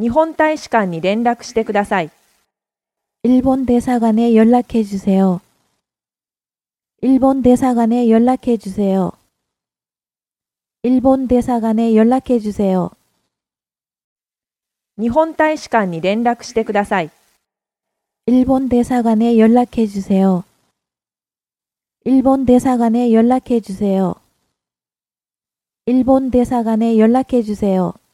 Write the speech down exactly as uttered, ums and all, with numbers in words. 日本大使館に連絡してください。日本大使館へ連絡してください。日本大使館へ連絡してください。日本大使館へ連絡してください。日本大使館に連絡してください。日本大使館へ連絡してください。日本大使館へ連絡してください。日本大使館へ連絡してください。